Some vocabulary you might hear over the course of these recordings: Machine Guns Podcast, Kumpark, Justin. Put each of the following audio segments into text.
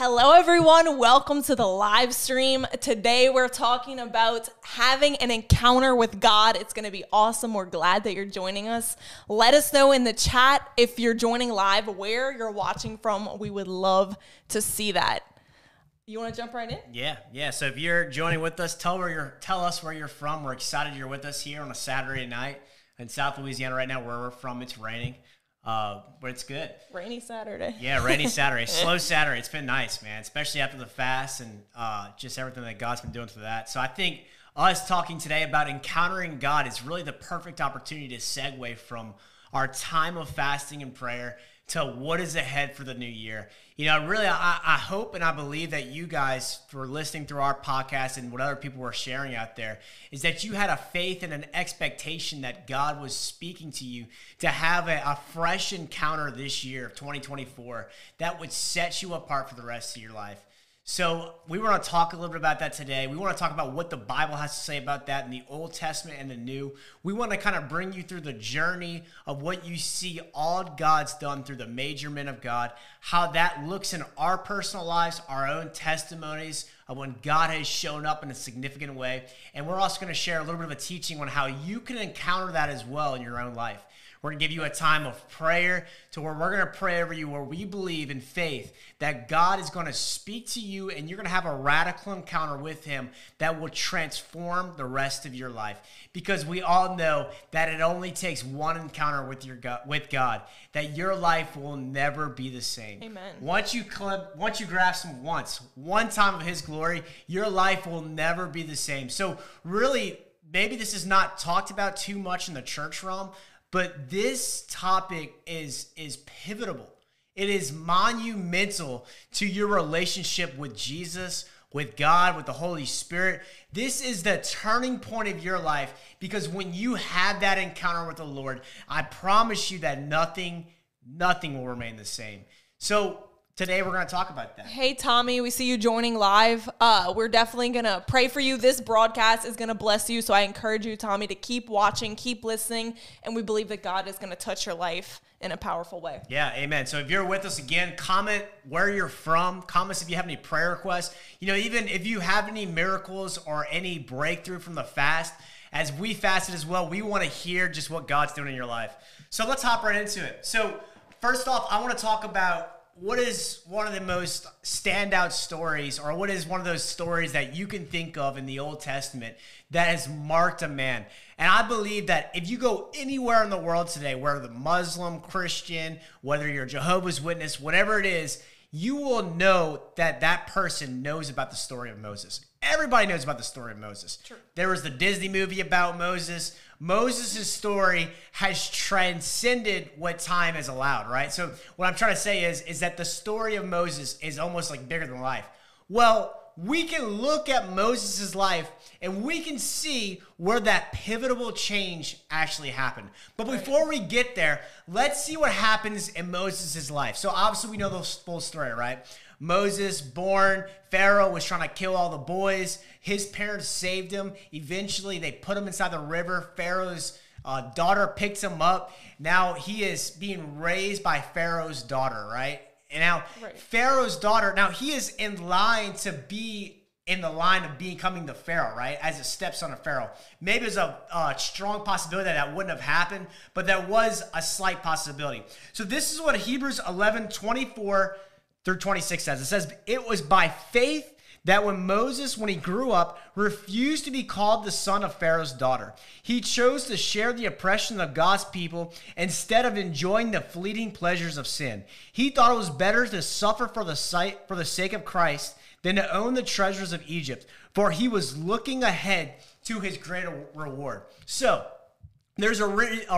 Hello everyone, welcome to the live stream. Today we're talking about having an encounter with God. It's going to be awesome. We're glad that you're joining us. Let us know in the chat if you're joining live where you're watching from. We would love to see that. You want to jump right in? Yeah. So if you're joining with us, tell us where you're from. We're excited you're with us here on a Saturday night in South Louisiana right now. Where we're from, it's raining. But it's good. Rainy Saturday. Yeah, rainy Saturday. Slow Saturday. It's been nice, man, especially after the fast and just everything that God's been doing for that. So I think us talking today about encountering God is really the perfect opportunity to segue from our time of fasting and prayer to what is ahead for the new year. You know, really, I hope and I believe that you guys, for listening through our podcast and what other people were sharing out there, is that you had a faith and an expectation that God was speaking to you to have a fresh encounter this year of 2024 that would set you apart for the rest of your life. So we want to talk a little bit about that today. We want to talk about what the Bible has to say about that in the Old Testament and the New. We want to kind of bring you through the journey of what you see all God's done through the major men of God, how that looks in our personal lives, our own testimonies of when God has shown up in a significant way. And we're also going to share a little bit of a teaching on how you can encounter that as well in your own life. We're going to give you a time of prayer to where we're going to pray over you, where we believe in faith that God is going to speak to you and you're going to have a radical encounter with him that will transform the rest of your life. Because we all know that it only takes one encounter with God, that your life will never be the same. Amen. Once you grasp him one time of his glory, your life will never be the same. So really, maybe this is not talked about too much in the church realm, but this topic is pivotal. It is monumental to your relationship with Jesus, with God, with the Holy Spirit. This is the turning point of your life, because when you have that encounter with the Lord, I promise you that nothing will remain the same. So today we're going to talk about that. Hey, Tommy, we see you joining live. We're definitely going to pray for you. This broadcast is going to bless you, so I encourage you, Tommy, to keep watching, keep listening, and we believe that God is going to touch your life in a powerful way. Yeah, amen. So if you're with us again, comment where you're from. Comment if you have any prayer requests. You know, even if you have any miracles or any breakthrough from the fast, as we fasted as well, we want to hear just what God's doing in your life. So let's hop right into it. So first off, I want to talk about what is one of the most standout stories, or what is one of those stories that you can think of in the Old Testament that has marked a man? And I believe that if you go anywhere in the world today, whether Muslim, Christian, whether you're Jehovah's Witness, whatever it is, you will know that that person knows about the story of Moses. Everybody knows about the story of Moses. True. There was the Disney movie about Moses. Moses' story has transcended what time has allowed, right? So what I'm trying to say is that the story of Moses is almost like bigger than life. Well, we can look at Moses' life and we can see where that pivotal change actually happened. But before we get there, let's see what happens in Moses' life. So obviously we know the full story, right? Moses born, Pharaoh was trying to kill all the boys. His parents saved him. Eventually they put him inside the river. Pharaoh's daughter picked him up. Now he is being raised by Pharaoh's daughter, right? And now Pharaoh's daughter, now he is in line to be in the line of becoming the Pharaoh, right? As a stepson of Pharaoh. Maybe there's a strong possibility that wouldn't have happened, but that was a slight possibility. So this is what Hebrews 11:24 through 26 says. It says, "It was by faith that when Moses, when he grew up, refused to be called the son of Pharaoh's daughter, he chose to share the oppression of God's people instead of enjoying the fleeting pleasures of sin. He thought it was better to suffer for the sake of Christ than to own the treasures of Egypt, for he was looking ahead to his greater reward." So there's a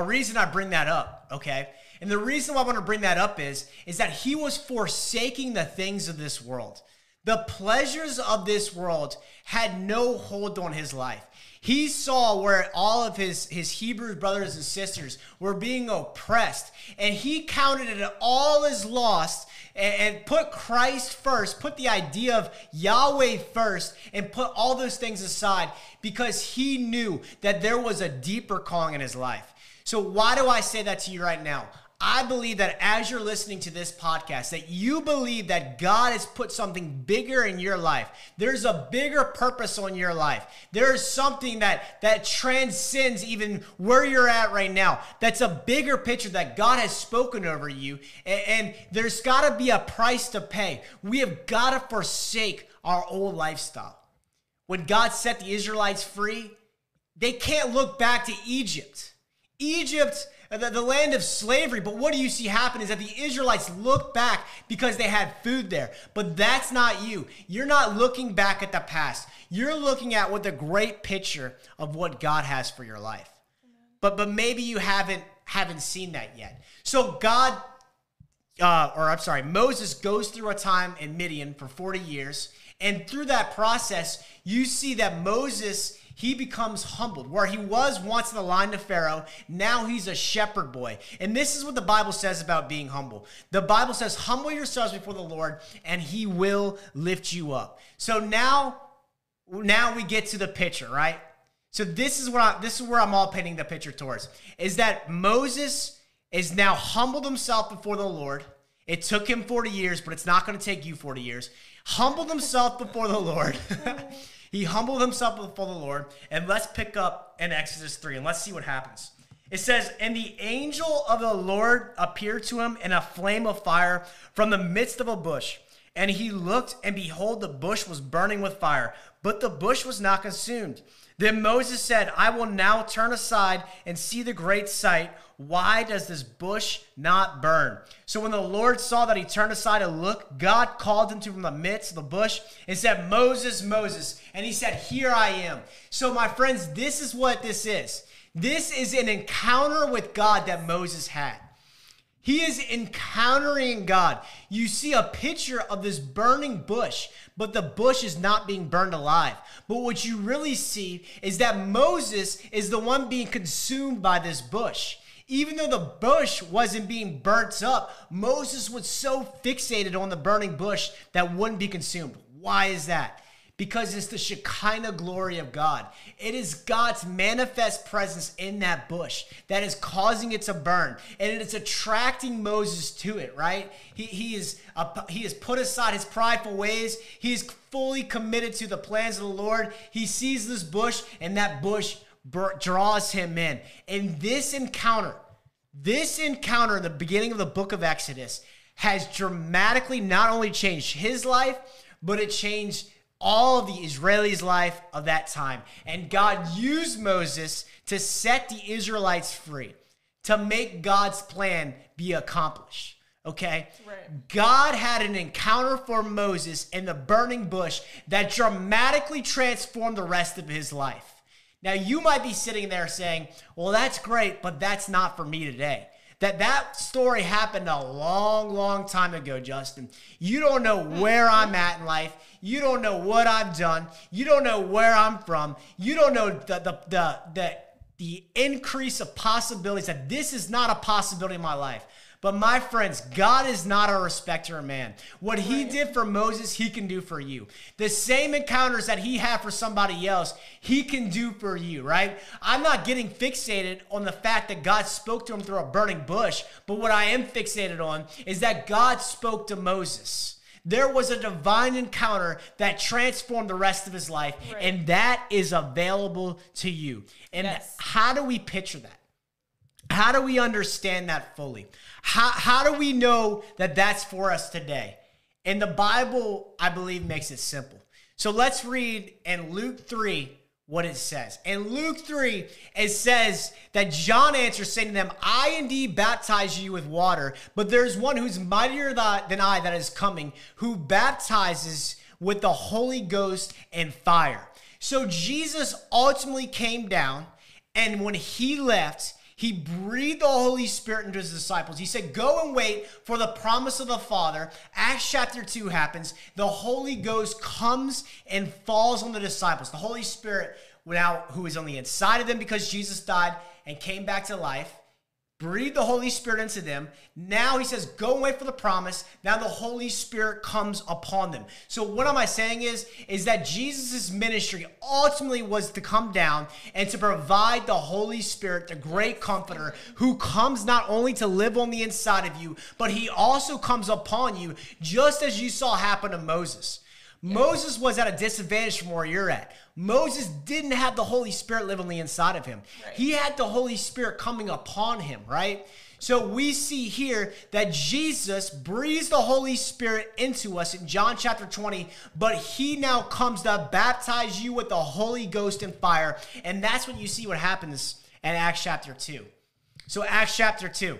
reason I bring that up, okay? And the reason why I want to bring that up is that he was forsaking the things of this world. The pleasures of this world had no hold on his life. He saw where all of his Hebrew brothers and sisters were being oppressed, and he counted it all as lost and put Christ first, put the idea of Yahweh first, and put all those things aside because he knew that there was a deeper calling in his life. So why do I say that to you right now? I believe that as you're listening to this podcast, that you believe that God has put something bigger in your life. There's a bigger purpose on your life. There is something that transcends even where you're at right now. That's a bigger picture that God has spoken over you. And there's got to be a price to pay. We have got to forsake our old lifestyle. When God set the Israelites free, they can't look back to Egypt. Egypt, the land of slavery. But what do you see happen is that the Israelites look back because they had food there. But that's not you. You're not looking back at the past. You're looking at what the great picture of what God has for your life. But maybe you haven't seen that yet. So Moses goes through a time in Midian for 40 years. And through that process, you see that Moses, he becomes humbled. Where he was once in the line of Pharaoh, now he's a shepherd boy. And this is what the Bible says about being humble. The Bible says, humble yourselves before the Lord, and he will lift you up. So now we get to the picture, right? So this is where I'm all painting the picture towards, is that Moses is now humbled himself before the Lord. It took him 40 years, but it's not going to take you 40 years. Humbled himself before the Lord. He humbled himself before the Lord. And let's pick up in Exodus 3 and let's see what happens. It says, and the angel of the Lord appeared to him in a flame of fire from the midst of a bush. And he looked, and behold, the bush was burning with fire, but the bush was not consumed. Then Moses said, I will now turn aside and see the great sight. Why does this bush not burn? So when the Lord saw that he turned aside and looked, God called him to from the midst of the bush and said, Moses, Moses. And he said, here I am. So my friends, this is what this is. This is an encounter with God that Moses had. He is encountering God. You see a picture of this burning bush, but the bush is not being burned alive. But what you really see is that Moses is the one being consumed by this bush. Even though the bush wasn't being burnt up, Moses was so fixated on the burning bush that wouldn't be consumed. Why is that? Because it's the Shekinah glory of God. It is God's manifest presence in that bush that is causing it to burn. And it's attracting Moses to it, right? He has put aside his prideful ways. He is fully committed to the plans of the Lord. He sees this bush, and that bush draws him in. And this encounter in the beginning of the book of Exodus has dramatically not only changed his life, but it changed all of the Israelis' life of that time. And God used Moses to set the Israelites free, to make God's plan be accomplished. Okay? Right. God had an encounter for Moses in the burning bush that dramatically transformed the rest of his life. Now, you might be sitting there saying, well, that's great, but that's not for me today. That story happened a long, long time ago, Justin. You don't know where I'm at in life. You don't know what I've done. You don't know where I'm from. You don't know the increase of possibilities, that this is not a possibility in my life. But my friends, God is not a respecter of man. What he did for Moses, he can do for you. The same encounters that he had for somebody else, he can do for you, right? I'm not getting fixated on the fact that God spoke to him through a burning bush, but what I am fixated on is that God spoke to Moses. There was a divine encounter that transformed the rest of his life, and that is available to you. And how do we picture that? How do we understand that fully? How do we know that that's for us today? And the Bible, I believe, makes it simple. So let's read in Luke 3 what it says. In Luke 3, it says that John answers, saying to them, I indeed baptize you with water, but there's one who's mightier than I that is coming, who baptizes with the Holy Ghost and fire. So Jesus ultimately came down, and when he left, he breathed the Holy Spirit into his disciples. He said, go and wait for the promise of the Father. Acts chapter 2 happens. The Holy Ghost comes and falls on the disciples. The Holy Spirit, now who is on the inside of them because Jesus died and came back to life, breathe the Holy Spirit into them. Now he says, go and wait for the promise. Now the Holy Spirit comes upon them. So what am I saying is that Jesus's ministry ultimately was to come down and to provide the Holy Spirit, the great comforter, who comes not only to live on the inside of you, but he also comes upon you, just as you saw happen to Moses. Moses was at a disadvantage from where you're at. Moses didn't have the Holy Spirit living on the inside of him. Right. He had the Holy Spirit coming upon him, right? So we see here that Jesus breathes the Holy Spirit into us in John chapter 20, but he now comes to baptize you with the Holy Ghost and fire. And that's what you see what happens in Acts chapter 2. So Acts chapter 2.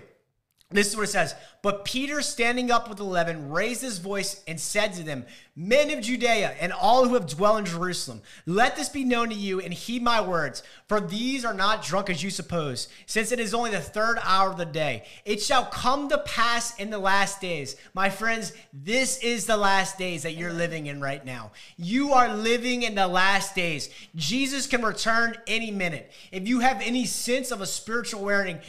This is what it says. But Peter, standing up with the 11, raised his voice and said to them, men of Judea and all who have dwelt in Jerusalem, let this be known to you and heed my words, for these are not drunk as you suppose, since it is only the 3rd hour of the day. It shall come to pass in the last days. My friends, this is the last days that you're living in right now. You are living in the last days. Jesus can return any minute. If you have any sense of a spiritual awakening,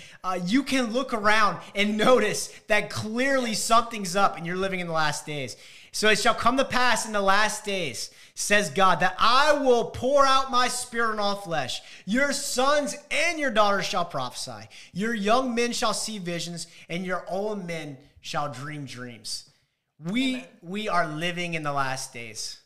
you can look around and notice that clearly something's up and you're living in the last days. So it shall come to pass in the last days, says God, that I will pour out my spirit on all flesh. Your sons and your daughters shall prophesy. Your young men shall see visions, and your old men shall dream dreams. We are living in the last days.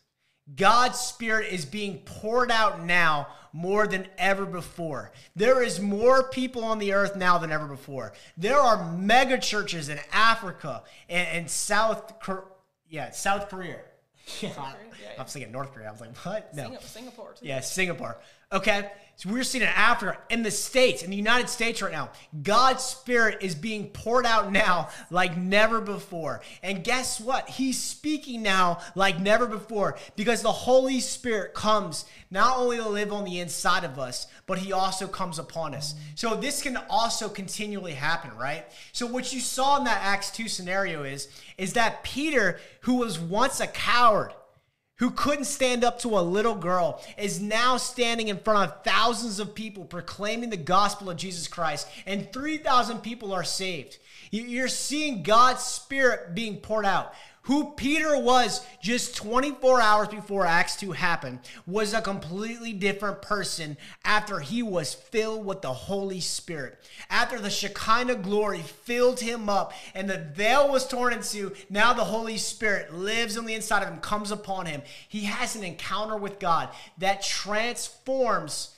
God's spirit is being poured out now more than ever before. There is more people on the earth now than ever before. There are mega churches in Africa and South Korea. Yeah. I was thinking North Korea. I was like, what? No. Singapore. Too. Yeah, Singapore. Okay. So we're seeing it in Africa, in the States, in the United States right now. God's spirit is being poured out now like never before. And guess what? He's speaking now like never before, because the Holy Spirit comes not only to live on the inside of us, but he also comes upon us. So this can also continually happen, right? So what you saw in that Acts 2 scenario is that Peter, who was once a coward, who couldn't stand up to a little girl, is now standing in front of thousands of people proclaiming the gospel of Jesus Christ, and 3,000 people are saved. You're seeing God's spirit being poured out. Who Peter was just 24 hours before Acts 2 happened was a completely different person after he was filled with the Holy Spirit. After the Shekinah glory filled him up and the veil was torn in two, now the Holy Spirit lives on the inside of him, comes upon him. He has an encounter with God that transforms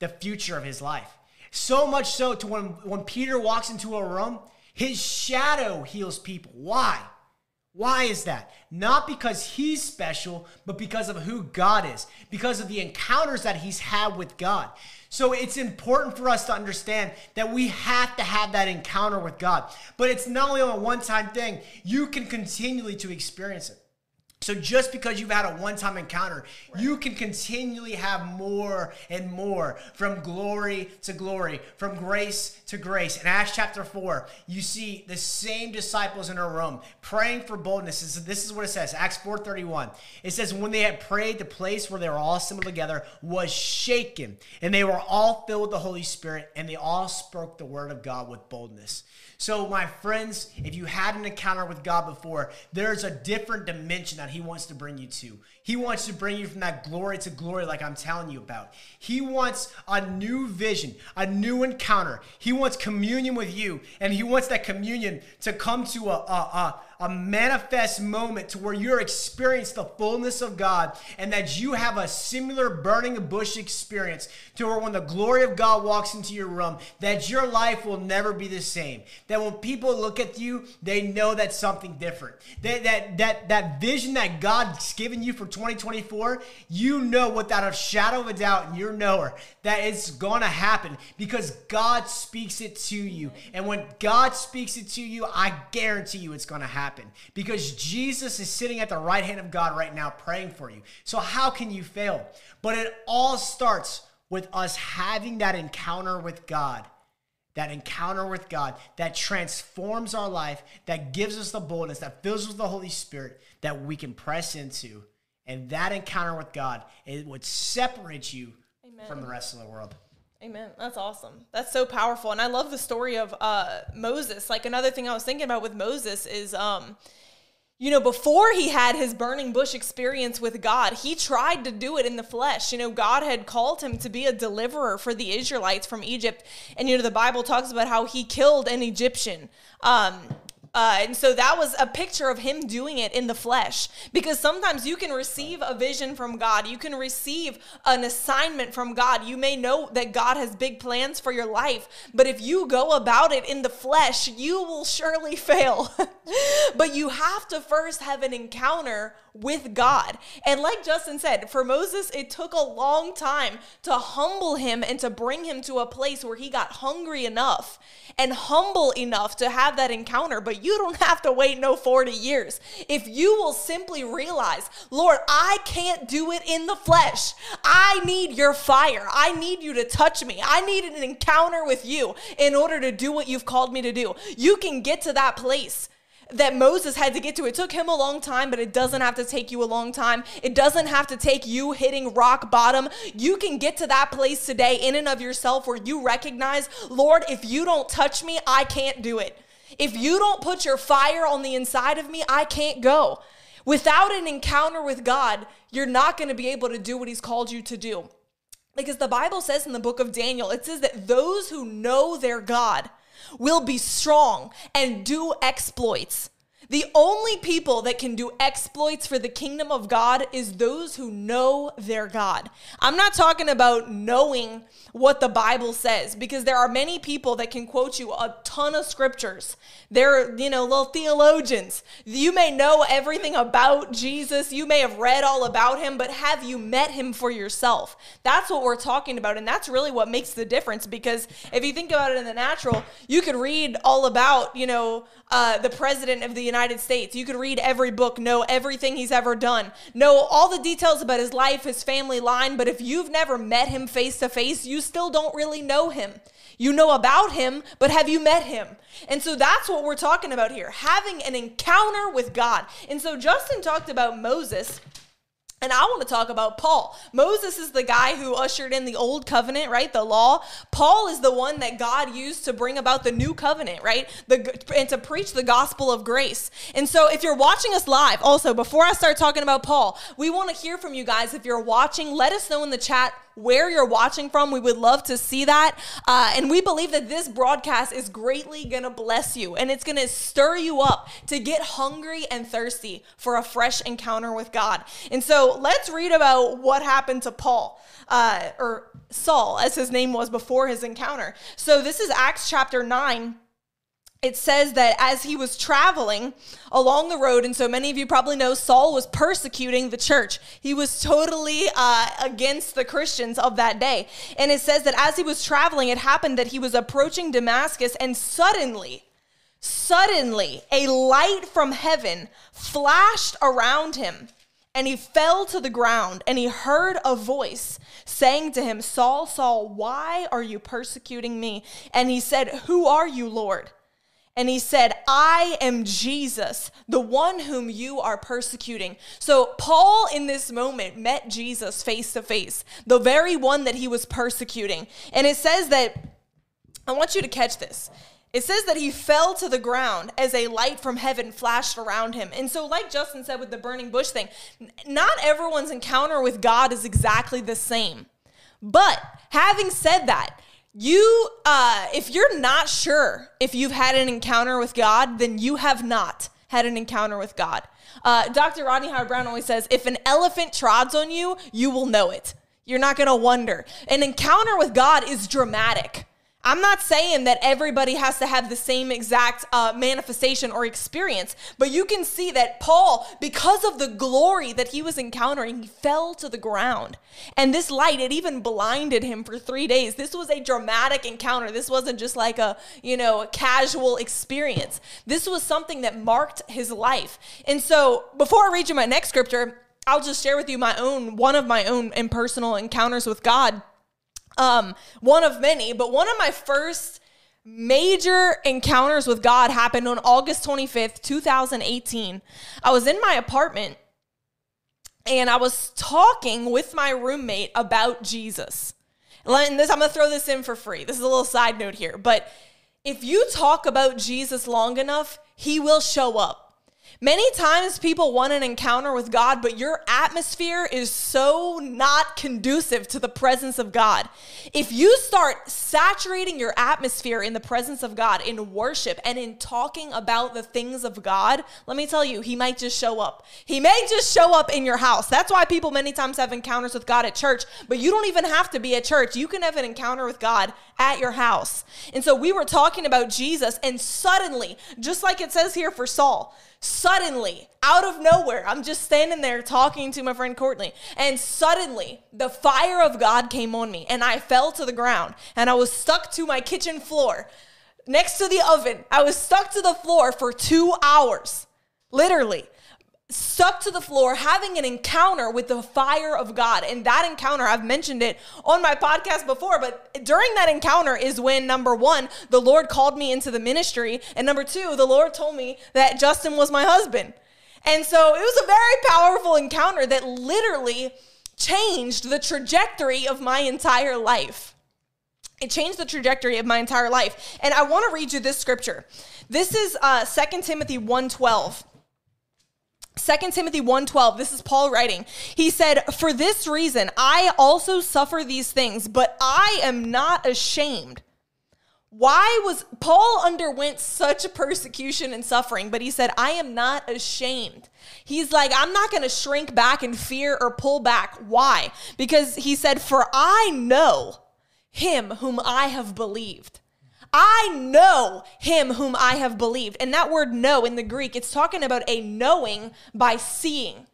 the future of his life. So much so to when Peter walks into a room, his shadow heals people. Why? Why is that? Not because he's special, but because of who God is, because of the encounters that he's had with God. So it's important for us to understand that we have to have that encounter with God. But it's not only a one-time thing. You can continually to experience it. So just because you've had a one-time encounter, right, you can continually have more and more, from glory to glory, from grace to grace. In Acts chapter 4, you see the same disciples in a room praying for boldness. And so this is what it says, Acts 4:31. It says, when they had prayed, the place where they were all assembled together was shaken, and they were all filled with the Holy Spirit, and they all spoke the word of God with boldness. So my friends, if you had an encounter with God before, there's a different dimension that he wants to bring you to. He wants to bring you from that glory to glory, like I'm telling you about. He wants a new vision, a new encounter. He wants communion with you, and he wants that communion to come to a manifest moment to where you're experiencing the fullness of God, and that you have a similar burning bush experience to where when the glory of God walks into your room, that your life will never be the same. That when people look at you, they know that's something different. That vision that God's given you for 2024, you know without a shadow of a doubt in your knower that it's gonna happen, because God speaks it to you. And when God speaks it to you, I guarantee you it's gonna happen. Because Jesus is sitting at the right hand of God right now praying for you. So how can you fail? But it all starts with us having that encounter with God. That encounter with God that transforms our life, that gives us the boldness, that fills us with the Holy Spirit that we can press into. And that encounter with God, it would separate you from the rest of the world. Amen. That's awesome. That's so powerful. And I love the story of Moses. Like, another thing I was thinking about with Moses is, you know, before he had his burning bush experience with God, he tried to do it in the flesh. You know, God had called him to be a deliverer for the Israelites from Egypt. And, you know, the Bible talks about how he killed an Egyptian. And so that was a picture of him doing it in the flesh, because sometimes you can receive a vision from God. You can receive an assignment from God. You may know that God has big plans for your life, but if you go about it in the flesh, you will surely fail. But you have to first have an encounter with God. And like Justin said, for Moses, it took a long time to humble him and to bring him to a place where he got hungry enough and humble enough to have that encounter. But you don't have to wait no 40 years. If you will simply realize, Lord, I can't do it in the flesh. I need your fire. I need you to touch me. I need an encounter with you in order to do what you've called me to do. You can get to that place that Moses had to get to. It took him a long time, but it doesn't have to take you a long time. It doesn't have to take you hitting rock bottom. You can get to that place today in and of yourself where you recognize, Lord, if you don't touch me, I can't do it. If you don't put your fire on the inside of me, I can't go. Without an encounter with God, you're not going to be able to do what he's called you to do. Because the Bible says in the book of Daniel, it says that those who know their God will be strong and do exploits. The only people that can do exploits for the kingdom of God is those who know their God. I'm not talking about knowing what the Bible says, because there are many people that can quote you a ton of scriptures. They're, you know, little theologians. You may know everything about Jesus. You may have read all about him, but have you met him for yourself? That's what we're talking about. And that's really what makes the difference, because if you think about it in the natural, you could read all about, you know, the president of the United States. You could read every book, know everything he's ever done, know all the details about his life, his family line, but if you've never met him face to face, you still don't really know him. You know about him, but have you met him? And so that's what we're talking about here, having an encounter with God. And so Justin talked about Moses, and I want to talk about Paul. Moses is the guy who ushered in the old covenant, right? The law. Paul is the one that God used to bring about the new covenant, right? And to preach the gospel of grace. And so if you're watching us live, also, before I start talking about Paul, we want to hear from you guys. If you're watching, let us know in the chat where you're watching from. We would love to see that. And we believe that this broadcast is greatly going to bless you, and it's going to stir you up to get hungry and thirsty for a fresh encounter with God. And so let's read about what happened to Paul, or Saul, as his name was before his encounter. So this is Acts chapter 9. It says that as he was traveling along the road, and so many of you probably know, Saul was persecuting the church. He was totally against the Christians of that day. And it says that as he was traveling, it happened that he was approaching Damascus, and suddenly a light from heaven flashed around him, and he fell to the ground, and he heard a voice saying to him, "Saul, Saul, why are you persecuting me?" And he said, "Who are you, Lord?" And he said, "I am Jesus, the one whom you are persecuting." So Paul in this moment met Jesus face to face, the very one that he was persecuting. And it says that, I want you to catch this. It says that he fell to the ground as a light from heaven flashed around him. And so like Justin said with the burning bush thing, not everyone's encounter with God is exactly the same. But having said that, you, if you're not sure if you've had an encounter with God, then you have not had an encounter with God. Dr. Rodney Howard Brown always says, if an elephant trods on you, you will know it. You're not going to wonder. An encounter with God is dramatic. I'm not saying that everybody has to have the same exact manifestation or experience, but you can see that Paul, because of the glory that he was encountering, he fell to the ground. And this light, it even blinded him for 3 days. This was a dramatic encounter. This wasn't just like a, you know, a casual experience. This was something that marked his life. And so before I read you my next scripture, I'll just share with you my own, one of my own impersonal encounters with God. One of many, but one of my first major encounters with God happened on August 25th, 2018. I was in my apartment and I was talking with my roommate about Jesus. And this, I'm going to throw this in for free. This is a little side note here. But if you talk about Jesus long enough, he will show up. Many times people want an encounter with God, but your atmosphere is so not conducive to the presence of God. If you start saturating your atmosphere in the presence of God, in worship and in talking about the things of God, let me tell you, he might just show up. He may just show up in your house. That's why people many times have encounters with God at church, but you don't even have to be at church. You can have an encounter with God at your house. And so we were talking about Jesus, and suddenly, just like it says here for Saul, suddenly, out of nowhere, I'm just standing there talking to my friend Courtney, and suddenly the fire of God came on me, and I fell to the ground, and I was stuck to my kitchen floor next to the oven. I was stuck to the floor for 2 hours, literally. Stuck to the floor, having an encounter with the fire of God. And that encounter, I've mentioned it on my podcast before, but during that encounter is when, number one, the Lord called me into the ministry. And number two, the Lord told me that Justin was my husband. And so it was a very powerful encounter that literally changed the trajectory of my entire life. It changed the trajectory of my entire life. And I want to read you this scripture. This is 2 Timothy 1:12. 2 Timothy 1:12, this is Paul writing. He said, "For this reason, I also suffer these things, but I am not ashamed." Why was Paul underwent such persecution and suffering, but he said, "I am not ashamed." He's like, I'm not going to shrink back in fear or pull back. Why? Because he said, "For I know him whom I have believed." I know him whom I have believed. And that word know in the Greek, it's talking about a knowing by seeing.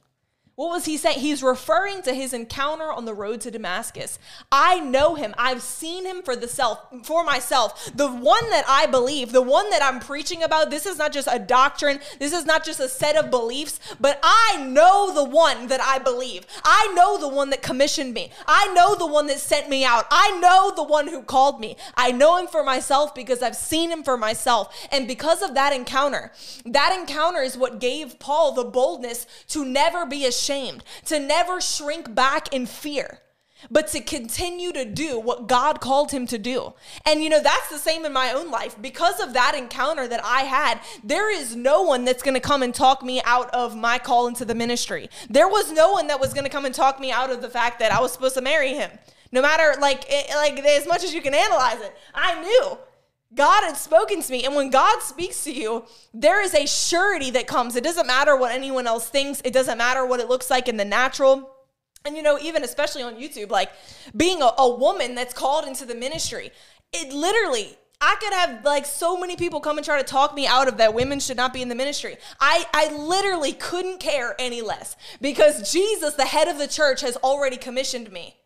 What was he saying? He's referring to his encounter on the road to Damascus. I know him. I've seen him for myself. The one that I believe, the one that I'm preaching about, this is not just a doctrine. This is not just a set of beliefs, but I know the one that I believe. I know the one that commissioned me. I know the one that sent me out. I know the one who called me. I know him for myself because I've seen him for myself. And because of that encounter is what gave Paul the boldness to never be ashamed. To never shrink back in fear, but to continue to do what God called him to do. And you know, that's the same in my own life. Because of that encounter that I had, there is no one that's going to come and talk me out of my call into the ministry. There was no one that was going to come and talk me out of the fact that I was supposed to marry him. No matter like as much as you can analyze it, I knew God had spoken to me. And when God speaks to you, there is a surety that comes. It doesn't matter what anyone else thinks. It doesn't matter what it looks like in the natural. And, you know, even especially on YouTube, like being a woman that's called into the ministry, it literally, I could have like so many people come and try to talk me out of that women should not be in the ministry. I literally couldn't care any less because Jesus, the head of the church, has already commissioned me.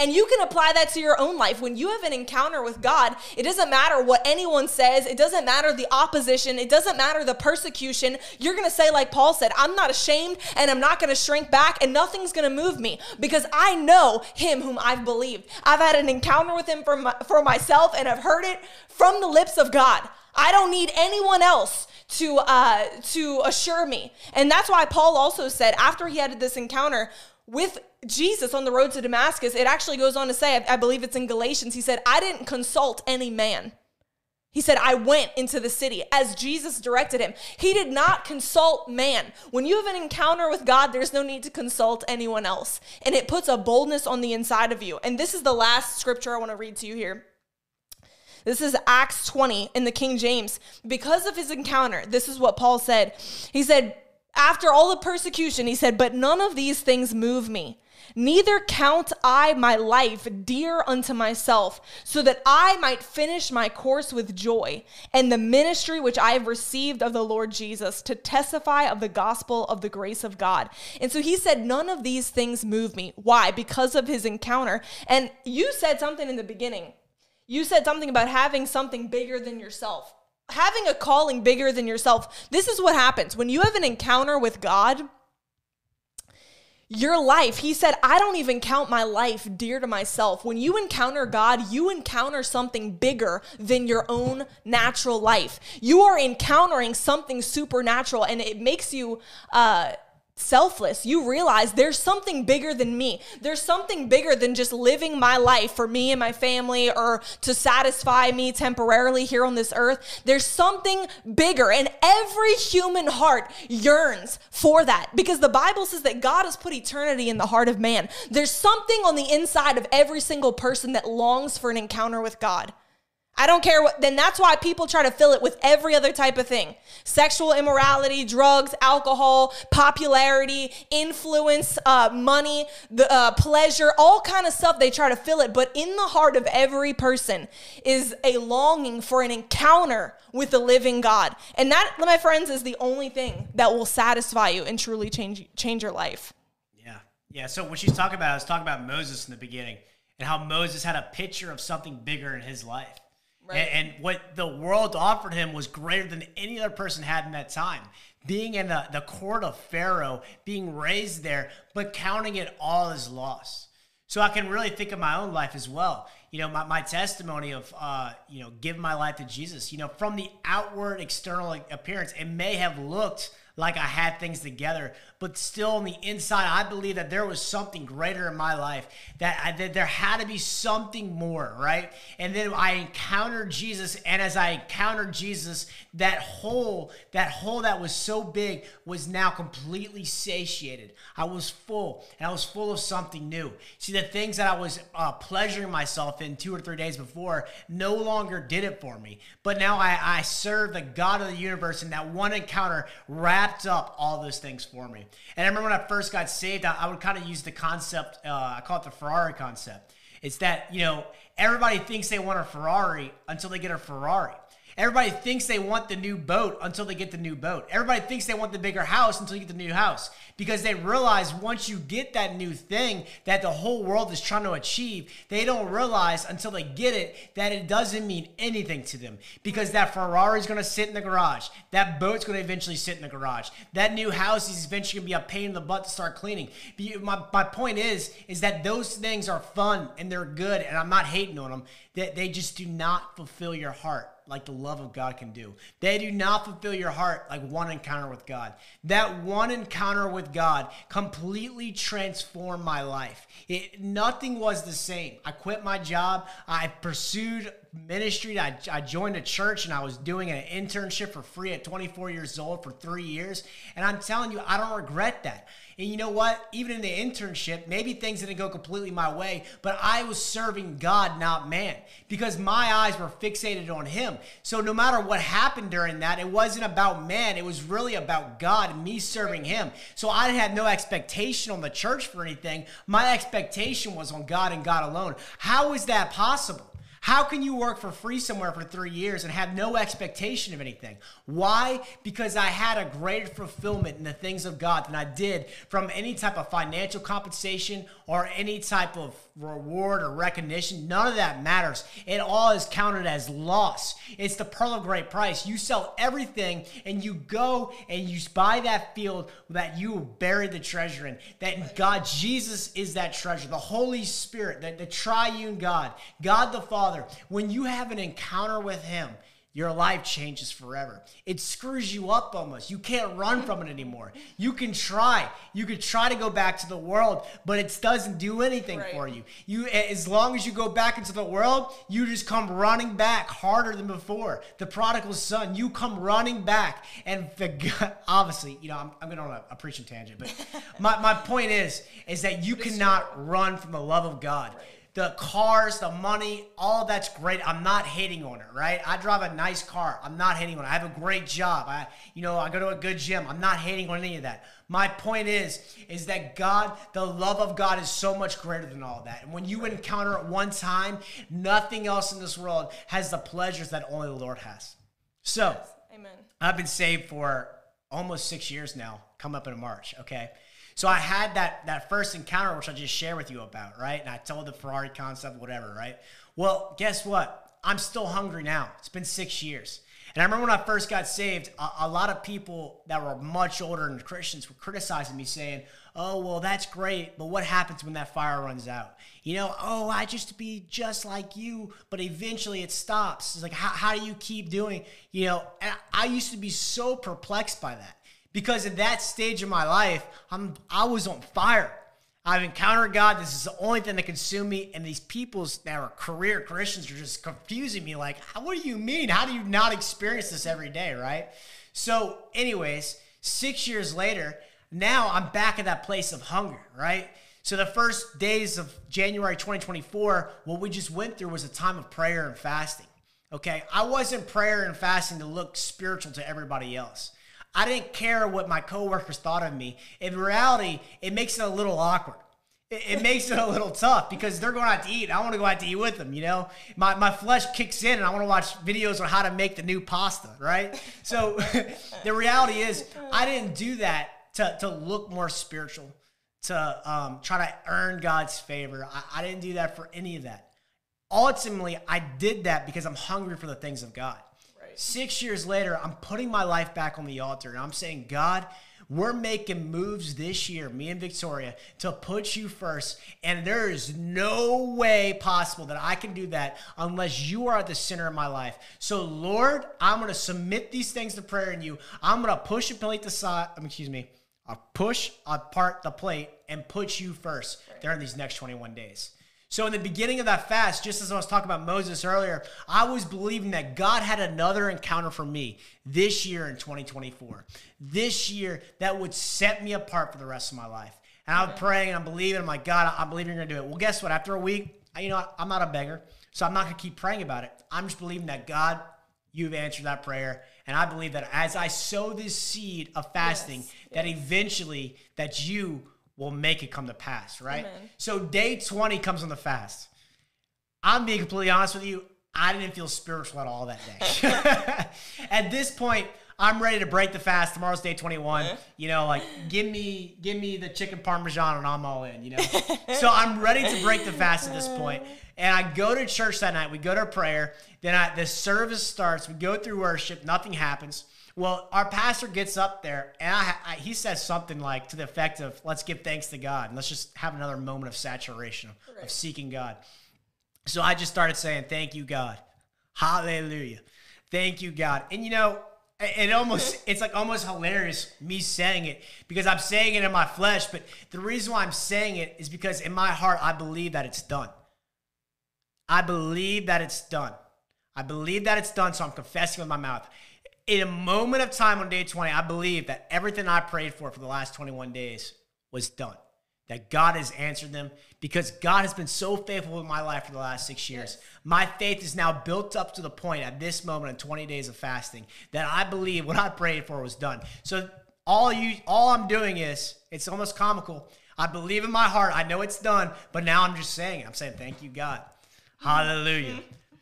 And you can apply that to your own life. When you have an encounter with God, it doesn't matter what anyone says. It doesn't matter the opposition. It doesn't matter the persecution. You're going to say, like Paul said, I'm not ashamed and I'm not going to shrink back and nothing's going to move me because I know him whom I've believed. I've had an encounter with him for myself, and I've heard it from the lips of God. I don't need anyone else to assure me. And that's why Paul also said after he had this encounter with Jesus on the road to Damascus, it actually goes on to say, I believe it's in Galatians, he said, I didn't consult any man. He said, I went into the city as Jesus directed him. He did not consult man. When you have an encounter with God, there's no need to consult anyone else. And it puts a boldness on the inside of you. And this is the last scripture I want to read to you here. This is Acts 20 in the King James. Because of his encounter, this is what Paul said. He said, after all the persecution, he said, but none of these things move me. Neither count I my life dear unto myself, so that I might finish my course with joy and the ministry which I have received of the Lord Jesus to testify of the gospel of the grace of God. And so he said, none of these things move me. Why? Because of his encounter. And you said something in the beginning. You said something about having something bigger than yourself. Having a calling bigger than yourself. This is what happens. When you have an encounter with God, your life, he said, I don't even count my life dear to myself. When you encounter God, you encounter something bigger than your own natural life. You are encountering something supernatural, and it makes you selfless, you realize there's something bigger than me. There's something bigger than just living my life for me and my family or to satisfy me temporarily here on this earth. There's something bigger, and every human heart yearns for that, because the Bible says that God has put eternity in the heart of man. There's something on the inside of every single person that longs for an encounter with God. I don't care what, then that's why people try to fill it with every other type of thing. Sexual immorality, drugs, alcohol, popularity, influence, money, the pleasure, all kind of stuff they try to fill it. But in the heart of every person is a longing for an encounter with the living God. And that, my friends, is the only thing that will satisfy you and truly change your life. Yeah. Yeah. So what she's talking about, I was talking about Moses in the beginning and how Moses had a picture of something bigger in his life. Right. And what the world offered him was greater than any other person had in that time. Being in the court of Pharaoh, being raised there, but counting it all as loss. So I can really think of my own life as well. You know, my testimony of, giving my life to Jesus, from the outward external appearance, it may have looked like I had things together, but still on the inside, I believe that there was something greater in my life, that there had to be something more, right? And then I encountered Jesus, and as I encountered Jesus, that hole that was so big was now completely satiated. I was full, and I was full of something new. See, the things that I was pleasuring myself in 2 or 3 days before no longer did it for me, but now I serve the God of the universe, and that one encounter wrapped up all those things for me. And I remember when I first got saved, I would kind of use the concept, I call it the Ferrari concept. It's that, everybody thinks they want a Ferrari until they get a Ferrari. Everybody thinks they want the new boat until they get the new boat. Everybody thinks they want the bigger house until you get the new house, because they realize once you get that new thing that the whole world is trying to achieve, they don't realize until they get it that it doesn't mean anything to them, because that Ferrari is going to sit in the garage. That boat's going to eventually sit in the garage. That new house is eventually going to be a pain in the butt to start cleaning. But my point is that those things are fun and they're good, and I'm not hating on them. They just do not fulfill your heart like the love of God can do. They do not fulfill your heart like one encounter with God. That one encounter with God completely transformed my life. Nothing was the same. I quit my job. I pursued ministry. I joined a church, and I was doing an internship for free at 24 years old for 3 years. And I'm telling you, I don't regret that. And you know what? Even in the internship, maybe things didn't go completely my way, but I was serving God, not man, because my eyes were fixated on him. So no matter what happened during that, it wasn't about man. It was really about God and me serving him. So I had no expectation on the church for anything. My expectation was on God and God alone. How is that possible? How can you work for free somewhere for 3 years and have no expectation of anything? Why? Because I had a greater fulfillment in the things of God than I did from any type of financial compensation or any type of reward or recognition. None of that matters. It all is counted as loss. It's the pearl of great price. You sell everything and you go and you buy that field that you buried the treasure in. That God, Jesus is that treasure. The Holy Spirit, the triune God, God the Father. When you have an encounter with him, your life changes forever. It screws you up almost. You can't run from it anymore. You can try. You could try to go back to the world, but it doesn't do anything right for you. As long as you go back into the world, you just come running back harder than before. The prodigal son, you come running back. And obviously, I'm going on a preaching tangent, but my point is that you cannot run from the love of God. Right. The cars, the money, all that's great. I'm not hating on it, right? I drive a nice car. I'm not hating on it. I have a great job. I go to a good gym. I'm not hating on any of that. My point is that God, the love of God is so much greater than all that. And when you encounter it one time, nothing else in this world has the pleasures that only the Lord has. So, yes. Amen. I've been saved for almost 6 years now, come up in March, okay? So I had that first encounter, which I just shared with you about, right? And I told the Ferrari concept, whatever, right? Well, guess what? I'm still hungry now. It's been 6 years. And I remember when I first got saved, a lot of people that were much older than Christians were criticizing me, saying, oh, well, that's great, but what happens when that fire runs out? I used to be just like you, but eventually it stops. It's like, how do you keep doing? And I used to be so perplexed by that. because at that stage of my life, I was on fire. I've encountered God. This is the only thing that consumed me. And these peoples that are career Christians are just confusing me. Like, what do you mean? How do you not experience this every day, right? So anyways, 6 years later, now I'm back at that place of hunger, right? So the first days of January 2024, what we just went through was a time of prayer and fasting, okay? I wasn't prayer and fasting to look spiritual to everybody else. I didn't care what my coworkers thought of me. In reality, it makes it a little awkward. It makes it a little tough because they're going out to eat. And I want to go out to eat with them, you know? My flesh kicks in and I want to watch videos on how to make the new pasta, right? So the reality is I didn't do that to look more spiritual, to try to earn God's favor. I didn't do that for any of that. Ultimately, I did that because I'm hungry for the things of God. 6 years later, I'm putting my life back on the altar and I'm saying, God, we're making moves this year, me and Victoria, to put you first. And there is no way possible that I can do that unless you are at the center of my life. So Lord, I'm going to submit these things to prayer and you. I'm going to push a plate aside. I'll push apart the plate and put you first during these next 21 days. So in the beginning of that fast, just as I was talking about Moses earlier, I was believing that God had another encounter for me this year in 2024, this year that would set me apart for the rest of my life. And I'm praying and I'm believing, I'm like, God, I believe you're going to do it. Well, guess what? After a week, I'm not a beggar, so I'm not going to keep praying about it. I'm just believing that God, you've answered that prayer. And I believe that as I sow this seed of fasting, that eventually that you will make it come to pass, right? Amen. So day 20 comes on the fast. I'm being completely honest with you. I didn't feel spiritual at all that day. At this point, I'm ready to break the fast. Tomorrow's day 21. You know, like give me the chicken parmesan and I'm all in, you know? So I'm ready to break the fast at this point. And I go to church that night. We go to prayer. Then the service starts. We go through worship. Nothing happens. Well, our pastor gets up there and he says something like to the effect of, let's give thanks to God and let's just have another moment of saturation, of seeking God. So I just started saying, thank you, God. Hallelujah. Thank you, God. And you know, it's like almost hilarious me saying it because I'm saying it in my flesh. But the reason why I'm saying it is because in my heart, I believe that it's done. I believe that it's done. I believe that it's done. So I'm confessing with my mouth. In a moment of time on day 20, I believe that everything I prayed for the last 21 days was done, that God has answered them because God has been so faithful with my life for the last 6 years. Yes. My faith is now built up to the point at this moment in 20 days of fasting that I believe what I prayed for was done. So all I'm doing is, it's almost comical. I believe in my heart. I know it's done, but now I'm just saying it. I'm saying, thank you, God. Hallelujah.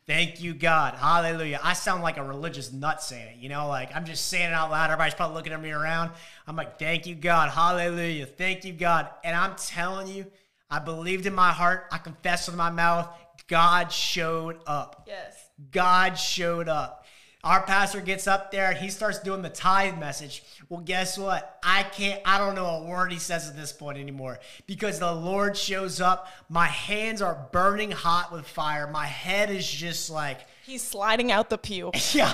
Thank you, God. Hallelujah. I sound like a religious nut saying it, you know, like I'm just saying it out loud. Everybody's probably looking at me around. I'm like, thank you, God. Hallelujah. Thank you, God. And I'm telling you, I believed in my heart. I confessed with my mouth. God showed up. Yes. God showed up. Our pastor gets up there and he starts doing the tithe message. Well, guess what? I don't know a word he says at this point anymore because the Lord shows up. My hands are burning hot with fire. My head is just like. He's sliding out the pew. Yeah,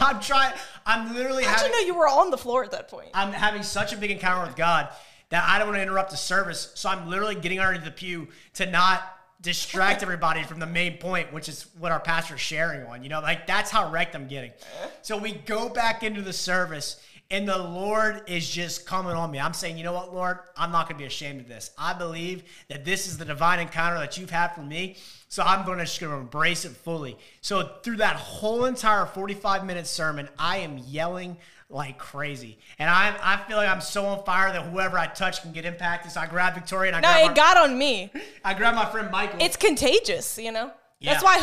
I'm literally having. How'd you know you were on the floor at that point? I'm having such a big encounter with God that I don't want to interrupt the service. So I'm literally getting underneath the pew to not distract everybody from the main point, which is what our pastor's sharing on, you know, like that's how wrecked I'm getting. So we go back into the service and the Lord is just coming on me. I'm saying, you know what, Lord, I'm not going to be ashamed of this. I believe that this is the divine encounter that you've had for me. So I'm just going to embrace it fully. So through that whole entire 45-minute sermon, I am yelling like crazy. And I feel like I'm so on fire that whoever I touch can get impacted. So I grab Victoria and got on me. I grab my friend Michael. It's contagious, you know? Yeah. That's why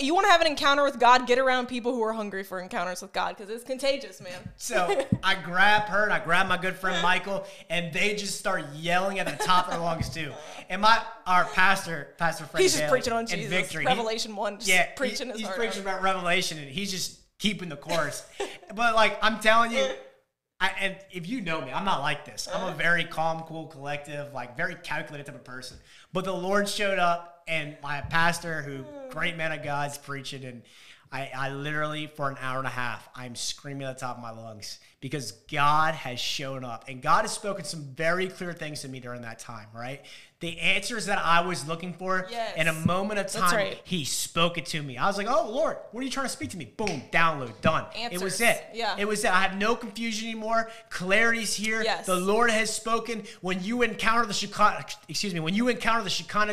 you want to have an encounter with God, get around people who are hungry for encounters with God because it's contagious, man. So I grab her and I grab my good friend Michael and they just start yelling at the top of their lungs too. And our pastor Frank, he's just preaching on Jesus, Victory. Revelation 1, just preaching his heart. He's preaching about Revelation and he's just keeping the course. But like I'm telling you, and if you know me, I'm not like this. I'm a very calm, cool, collective, like very calculated type of person. But the Lord showed up and my pastor, who great man of God's preaching. And I literally for an hour and a half, I'm screaming at the top of my lungs because God has shown up. And God has spoken some very clear things to me during that time, right? The answers that I was looking for in a moment of time, He spoke it to me. I was like, oh, Lord, what are you trying to speak to me? Boom, download, done. Answers. It was it. Yeah. It was it. I have no confusion anymore. Clarity's here. Yes. The Lord has spoken. When you encounter the Shekinah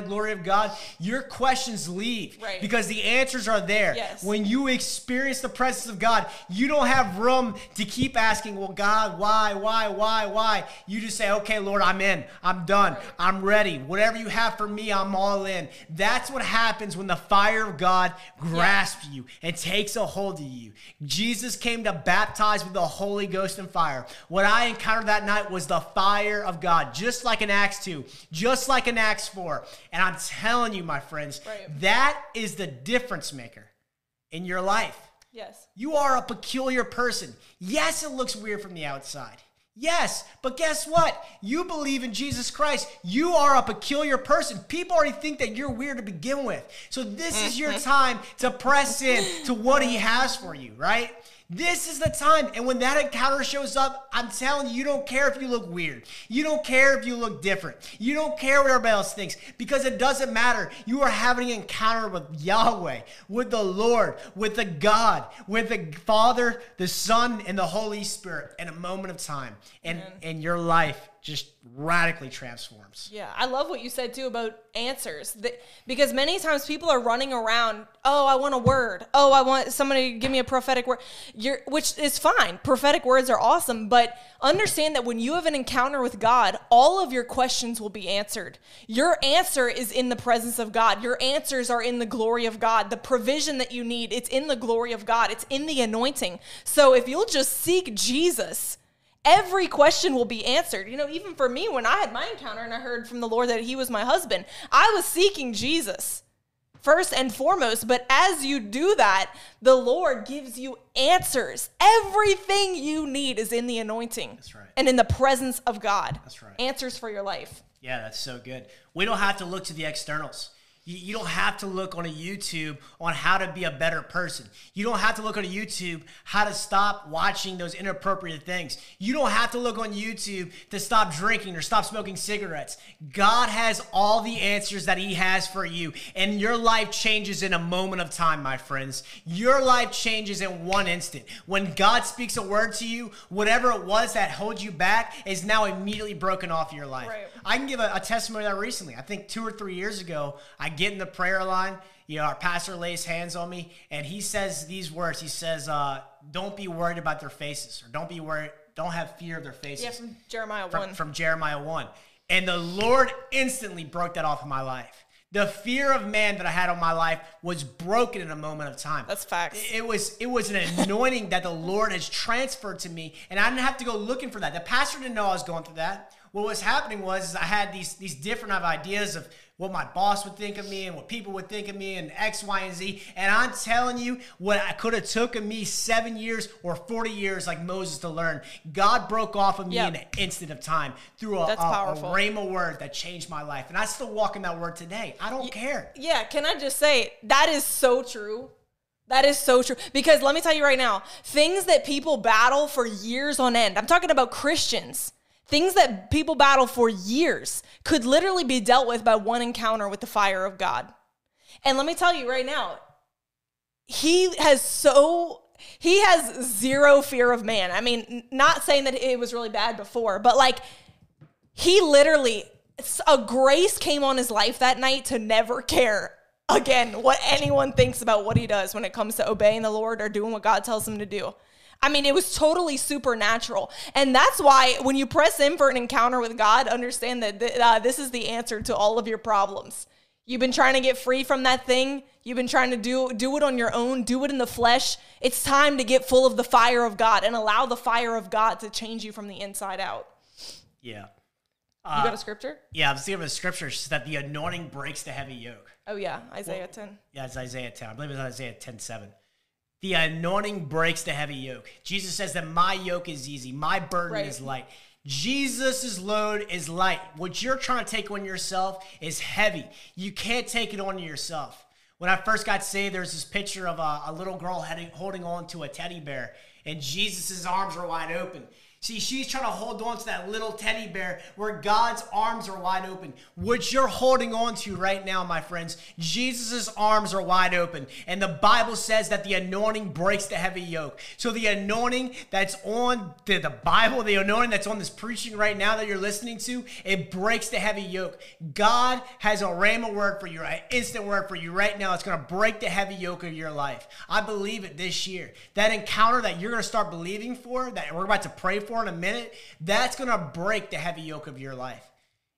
glory of God, your questions leave because the answers are there. Yes. When you experience the presence of God, you don't have room to keep asking, well, God, why? You just say, okay, Lord, I'm in. I'm done. Right. I'm ready. Whatever you have for me, I'm all in. That's what happens when the fire of God grasps you and takes a hold of you. Jesus came to baptize with the Holy Ghost and fire. What I encountered that night was the fire of God, just like in Acts 2, just like in Acts 4. And I'm telling you, my friends, that is the difference maker in your life. Yes. You are a peculiar person. Yes, it looks weird from the outside. Yes, but guess what? You believe in Jesus Christ. You are a peculiar person. People already think that you're weird to begin with. So this is your time to press in to what He has for you, right? This is the time. And when that encounter shows up, I'm telling you, you don't care if you look weird. You don't care if you look different. You don't care what everybody else thinks, because it doesn't matter. You are having an encounter with Yahweh, with the Lord, with the God, with the Father, the Son, and the Holy Spirit in a moment of time. And your life just radically transforms. Yeah, I love what you said too about answers, because many times people are running around, oh, I want a word. Oh, I want somebody to give me a prophetic word, which is fine. Prophetic words are awesome, but understand that when you have an encounter with God, all of your questions will be answered. Your answer is in the presence of God. Your answers are in the glory of God. The provision that you need, it's in the glory of God. It's in the anointing. So if you'll just seek Jesus, every question will be answered. You know, even for me, when I had my encounter and I heard from the Lord that He was my husband, I was seeking Jesus first and foremost. But as you do that, the Lord gives you answers. Everything you need is in the anointing. That's right. And in the presence of God. That's right. Answers for your life. Yeah, that's so good. We don't have to look to the externals. You don't have to look on a YouTube on how to be a better person. You don't have to look on a YouTube how to stop watching those inappropriate things. You don't have to look on YouTube to stop drinking or stop smoking cigarettes. God has all the answers that He has for you, and your life changes in a moment of time, my friends. Your life changes in one instant. When God speaks a word to you, whatever it was that holds you back is now immediately broken off your life. Right. I can give a testimony that recently, I think 2 or 3 years ago, I get in the prayer line, you know, our pastor lays hands on me and he says these words. He says, don't be worried about their faces, or don't have fear of their faces. Yeah, from Jeremiah 1. From Jeremiah 1. And the Lord instantly broke that off of my life. The fear of man that I had on my life was broken in a moment of time. That's facts. It was an anointing that the Lord has transferred to me, and I didn't have to go looking for that. The pastor didn't know I was going through that. What was happening was I had these different ideas of what my boss would think of me and what people would think of me and X, Y, and Z. And I'm telling you, what I could have taken me 7 years or 40 years like Moses to learn, God broke off of me in an instant of time through a rhema word that changed my life. And I still walk in that word today. I don't care. Yeah, can I just say, that is so true. That is so true. Because let me tell you right now, things that people battle for years on end, I'm talking about Christians, things that people battle for years could literally be dealt with by one encounter with the fire of God. And let me tell you right now, he has zero fear of man. I mean, not saying that it was really bad before, but like he literally, a grace came on his life that night to never care again what anyone thinks about what he does when it comes to obeying the Lord or doing what God tells him to do. I mean, it was totally supernatural. And that's why when you press in for an encounter with God, understand that this is the answer to all of your problems. You've been trying to get free from that thing. You've been trying to do it on your own, do it in the flesh. It's time to get full of the fire of God and allow the fire of God to change you from the inside out. Yeah. You got a scripture? Yeah, I'm thinking of a scripture. It's that the anointing breaks the heavy yoke. Oh, yeah. Isaiah 10. Yeah, it's Isaiah 10. I believe it's Isaiah 10:7. The anointing breaks the heavy yoke. Jesus says that my yoke is easy. My burden is light. Jesus' load is light. What you're trying to take on yourself is heavy. You can't take it on yourself. When I first got saved, there was this picture of a little girl holding on to a teddy bear. and Jesus' arms are wide open. See, she's trying to hold on to that little teddy bear where God's arms are wide open, which you're holding on to right now, my friends. Jesus' arms are wide open. And the Bible says that the anointing breaks the heavy yoke. So the anointing that's on the Bible, the anointing that's on this preaching right now that you're listening to, it breaks the heavy yoke. God has a rhema word for you, an instant word for you right now. It's going to break the heavy yoke of your life. I believe it this year. That encounter that you're going to start believing for, that we're about to pray for in a minute, that's going to break the heavy yoke of your life.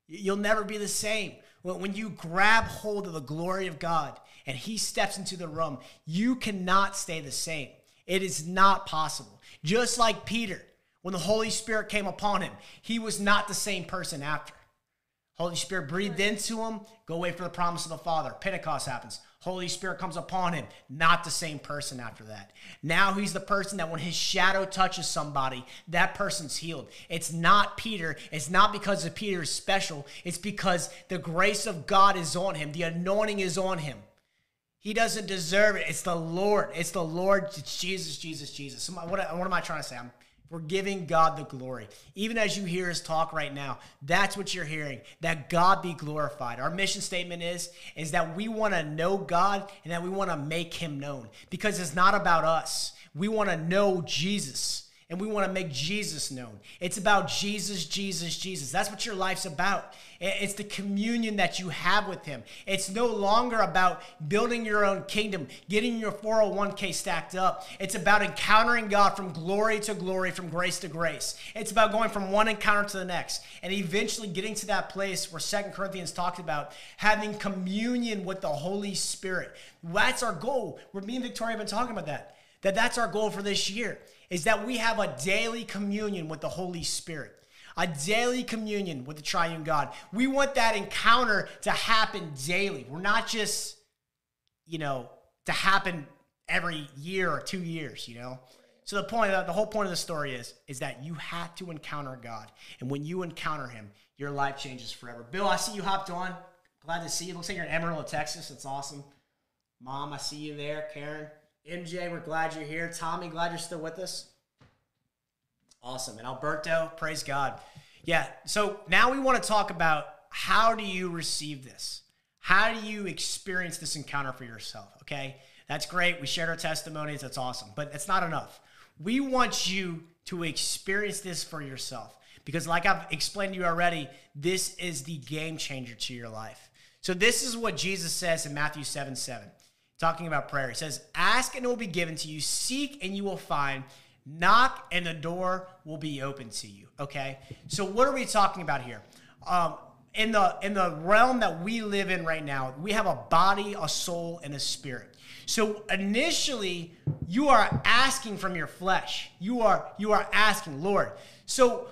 You'll never be the same. When you grab hold of the glory of God and he steps into the room, you cannot stay the same. It is not possible. Just like Peter, when the Holy Spirit came upon him, he was not the same person after. Holy Spirit breathed into him, go wait for the promise of the Father. Pentecost happens. Holy Spirit comes upon him, not the same person after that. Now he's the person that when his shadow touches somebody, that person's healed. It's not Peter. It's not because of Peter is special. It's because the grace of God is on him. The anointing is on him. He doesn't deserve it. It's the Lord. It's the Lord. It's Jesus, Jesus, Jesus. What am I trying to say? We're giving God the glory. Even as you hear his talk right now, that's what you're hearing, that God be glorified. Our mission statement is that we want to know God and that we want to make him known, because it's not about us. We want to know Jesus and we want to make Jesus known. It's about Jesus, Jesus, Jesus. That's what your life's about. It's the communion that you have with him. It's no longer about building your own kingdom, getting your 401k stacked up. It's about encountering God from glory to glory, from grace to grace. It's about going from one encounter to the next and eventually getting to that place where 2 Corinthians talked about having communion with the Holy Spirit. That's our goal. Me and Victoria have been talking about that. That's our goal for this year, is that we have a daily communion with the Holy Spirit, a daily communion with the triune God. We want that encounter to happen daily. We're not just, to happen every year or 2 years, So the whole point of the story is that you have to encounter God. And when you encounter him, your life changes forever. Bill, I see you hopped on. Glad to see you. Looks like you're in Amarillo, Texas. That's awesome. Mom, I see you there. Karen. MJ, we're glad you're here. Tommy, glad you're still with us. Awesome. And Alberto, praise God. Yeah, so now we want to talk about, how do you receive this? How do you experience this encounter for yourself, okay? That's great. We shared our testimonies. That's awesome. But it's not enough. We want you to experience this for yourself, because like I've explained to you already, this is the game changer to your life. So this is what Jesus says in Matthew 7:7. Talking about prayer. He says, ask and it will be given to you. Seek and you will find. Knock and the door will be open to you. Okay. So what are we talking about here? In the realm that we live in right now, we have a body, a soul, and a spirit. So initially you are asking from your flesh. You are asking, Lord. So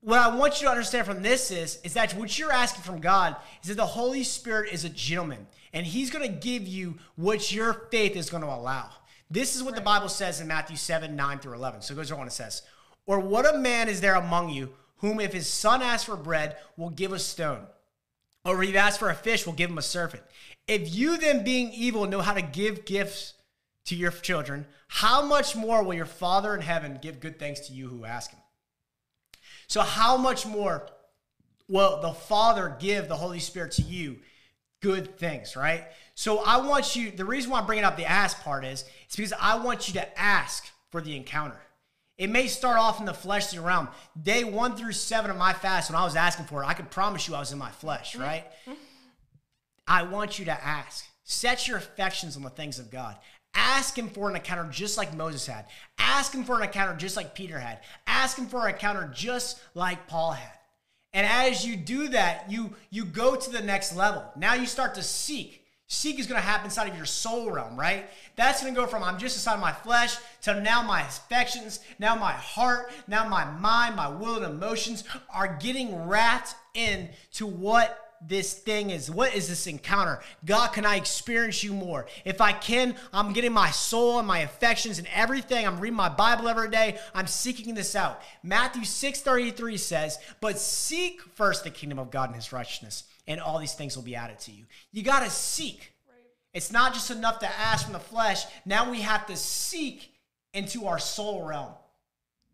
what I want you to understand from this is that what you're asking from God is that the Holy Spirit is a gentleman, and he's going to give you what your faith is going to allow. This is what the Bible says in Matthew 7:9-11. So it goes on and says, or what a man is there among you whom if his son asks for bread, will give a stone? Or if he asks for a fish, will give him a serpent? If you then being evil know how to give gifts to your children, how much more will your Father in heaven give good things to you who ask him? So how much more will the Father give the Holy Spirit to you good things, right? So I want you, the reason why I'm bringing up the ask part is because I want you to ask for the encounter. It may start off in the fleshly realm. Day 1 through 7 of my fast, when I was asking for it, I could promise you I was in my flesh, right? I want you to ask. Set your affections on the things of God. Ask him for an encounter just like Moses had. Ask him for an encounter just like Peter had. Ask him for an encounter just like Paul had. And as you do that, you go to the next level. Now you start to seek. Seek is going to happen inside of your soul realm, right? That's going to go from I'm just inside my flesh to now my affections, now my heart, now my mind, my will and emotions are getting wrapped in to what this thing is. What is this encounter? God, can I experience you more? If I can, I'm getting my soul and my affections and everything. I'm reading my Bible every day. I'm seeking this out. Matthew 6:33 says, but seek first the kingdom of God and his righteousness, and all these things will be added to you. You got to seek. Right. It's not just enough to ask from the flesh. Now we have to seek into our soul realm.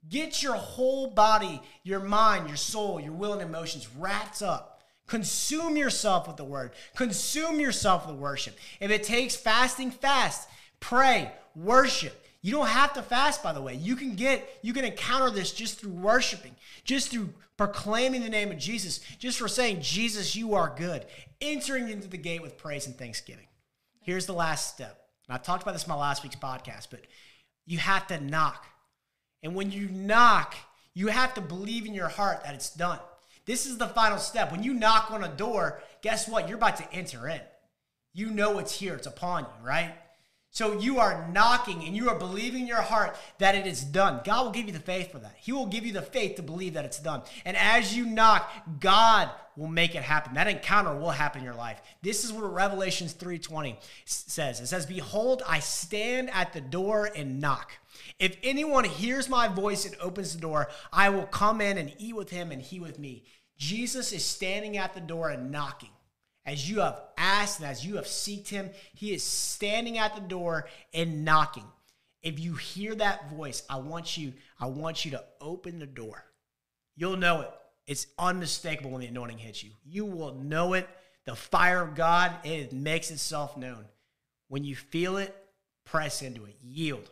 Get your whole body, your mind, your soul, your will and emotions wrapped up. Consume yourself with the word. Consume yourself with worship. If it takes fasting, fast. Pray, worship. You don't have to fast, by the way. You can encounter this just through worshiping, just through proclaiming the name of Jesus, just for saying, Jesus, you are good. Entering into the gate with praise and thanksgiving. Here's the last step. And I talked about this in my last week's podcast, but you have to knock. And when you knock, you have to believe in your heart that it's done. This is the final step. When you knock on a door, guess what? You're about to enter in. You know it's here. It's upon you, right? So you are knocking and you are believing in your heart that it is done. God will give you the faith for that. He will give you the faith to believe that it's done. And as you knock, God will make it happen. That encounter will happen in your life. This is what Revelation 3:20 says. It says, behold, I stand at the door and knock. If anyone hears my voice and opens the door, I will come in and eat with him and he with me. Jesus is standing at the door and knocking. As you have asked and as you have sought him, he is standing at the door and knocking. If you hear that voice, I want you to open the door. You'll know it. It's unmistakable when the anointing hits you. You will know it. The fire of God, it makes itself known. When you feel it, press into it. Yield.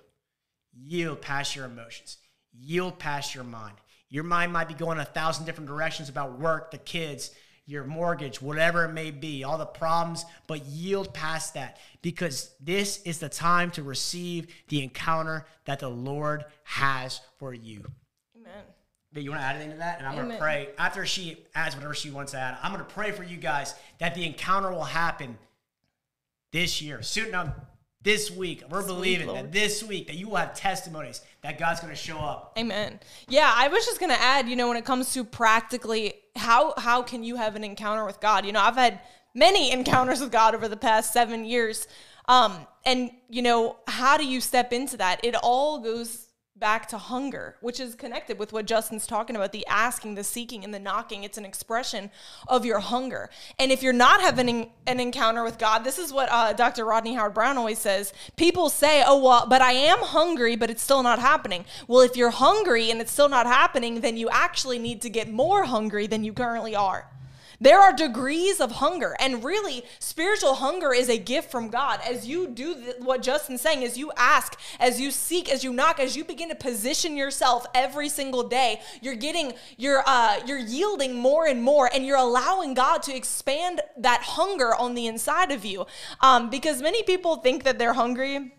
Yield past your emotions. Yield past your mind. Your mind might be going 1,000 different directions about work, the kids, your mortgage, whatever it may be, all the problems, but yield past that, because this is the time to receive the encounter that the Lord has for you. Amen. But you want to add anything to that? And I'm going to pray. After she adds whatever she wants to add, I'm going to pray for you guys that the encounter will happen this year. Soon enough, this week, we're believing that this week that you will have testimonies that God's going to show up. Amen. Yeah, I was just going to add, when it comes to practically how can you have an encounter with God? I've had many encounters with God over the past 7 years. How do you step into that? It all goes back to hunger, which is connected with what Justin's talking about, the asking, the seeking, and the knocking. It's an expression of your hunger. And if you're not having an encounter with God, this is what Dr. Rodney Howard Brown always says. People say, oh, well, but I am hungry, but it's still not happening. Well, if you're hungry and it's still not happening, then you actually need to get more hungry than you currently are. There are degrees of hunger, and really spiritual hunger is a gift from God. As you do what Justin's saying, as you ask, as you seek, as you knock, as you begin to position yourself every single day, you're yielding more and more, and you're allowing God to expand that hunger on the inside of you. Because many people think that they're hungry,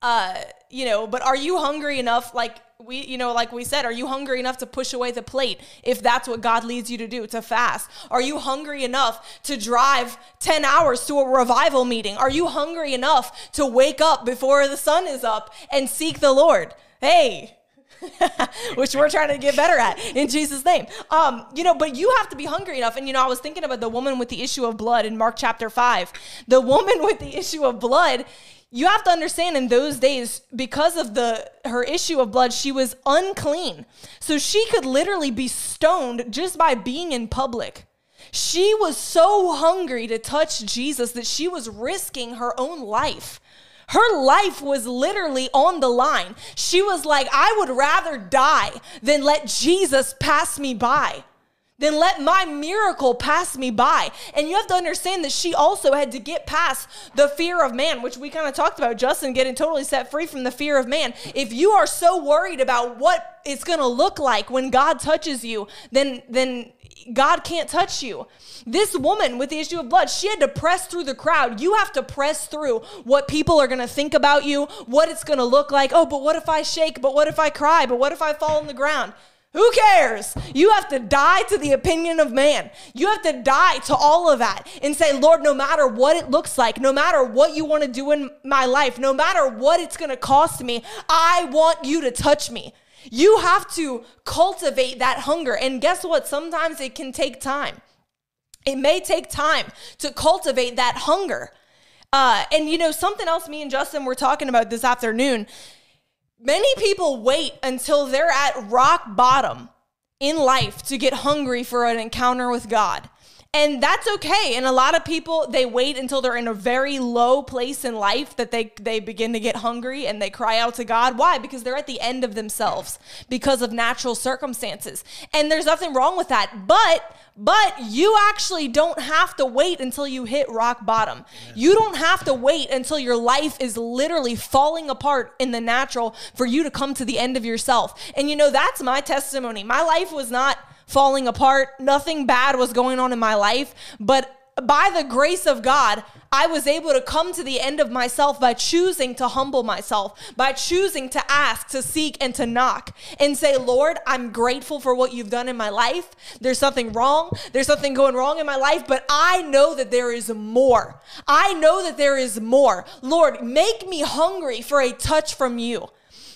but are you hungry enough? Like we said, are you hungry enough to push away the plate if that's what God leads you to do, to fast? Are you hungry enough to drive 10 hours to a revival meeting? Are you hungry enough to wake up before the sun is up and seek the Lord? Hey, which we're trying to get better at in Jesus' name. But you have to be hungry enough. And, I was thinking about the woman with the issue of blood in Mark chapter 5. The woman with the issue of blood, you have to understand, in those days, because of her issue of blood, she was unclean. So she could literally be stoned just by being in public. She was so hungry to touch Jesus that she was risking her own life. Her life was literally on the line. She was like, I would rather die than let Jesus pass me by. Then let my miracle pass me by. And you have to understand that she also had to get past the fear of man, which we kind of talked about, Justin getting totally set free from the fear of man. If you are so worried about what it's going to look like when God touches you, then God can't touch you. This woman with the issue of blood, she had to press through the crowd. You have to press through what people are going to think about you, what it's going to look like. Oh, but what if I shake? But what if I cry? But what if I fall on the ground? Who cares? You have to die to the opinion of man. You have to die to all of that and say, Lord, no matter what it looks like, no matter what you want to do in my life, no matter what it's going to cost me, I want you to touch me. You have to cultivate that hunger. And guess what? Sometimes it can take time. It may take time to cultivate that hunger. Something else me and Justin were talking about this afternoon. Many people wait until they're at rock bottom in life to get hungry for an encounter with God. And that's okay. And a lot of people, they wait until they're in a very low place in life that they begin to get hungry and they cry out to God. Why? Because they're at the end of themselves because of natural circumstances. And there's nothing wrong with that. But you actually don't have to wait until you hit rock bottom. You don't have to wait until your life is literally falling apart in the natural for you to come to the end of yourself. And you know, that's my testimony. My life was not falling apart. Nothing bad was going on in my life, but by the grace of God, I was able to come to the end of myself by choosing to humble myself, by choosing to ask, to seek, and to knock and say, Lord, I'm grateful for what you've done in my life. There's something wrong. There's something going wrong in my life, but I know that there is more. I know that there is more. Lord, make me hungry for a touch from you.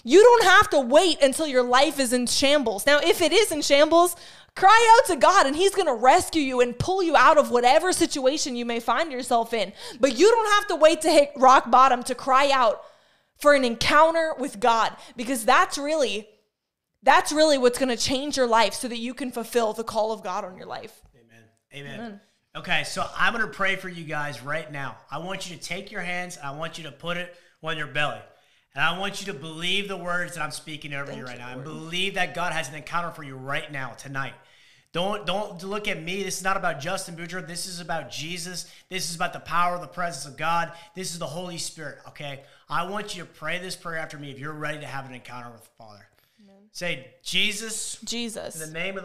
You don't have to wait until your life is in shambles. Now, if it is in shambles, cry out to God and he's going to rescue you and pull you out of whatever situation you may find yourself in. But you don't have to wait to hit rock bottom to cry out for an encounter with God, because that's really what's going to change your life so that you can fulfill the call of God on your life. Amen. Amen. Amen. Okay, so I'm going to pray for you guys right now. I want you to take your hands. I want you to put it on your belly. And I want you to believe the words that I'm speaking over you right now. And believe that God has an encounter for you right now, tonight. Don't look at me. This is not about Justin Bucher. This is about Jesus. This is about the power of the presence of God. This is the Holy Spirit, okay? I want you to pray this prayer after me if you're ready to have an encounter with the Father. Amen. Say, Jesus. Jesus. In the name of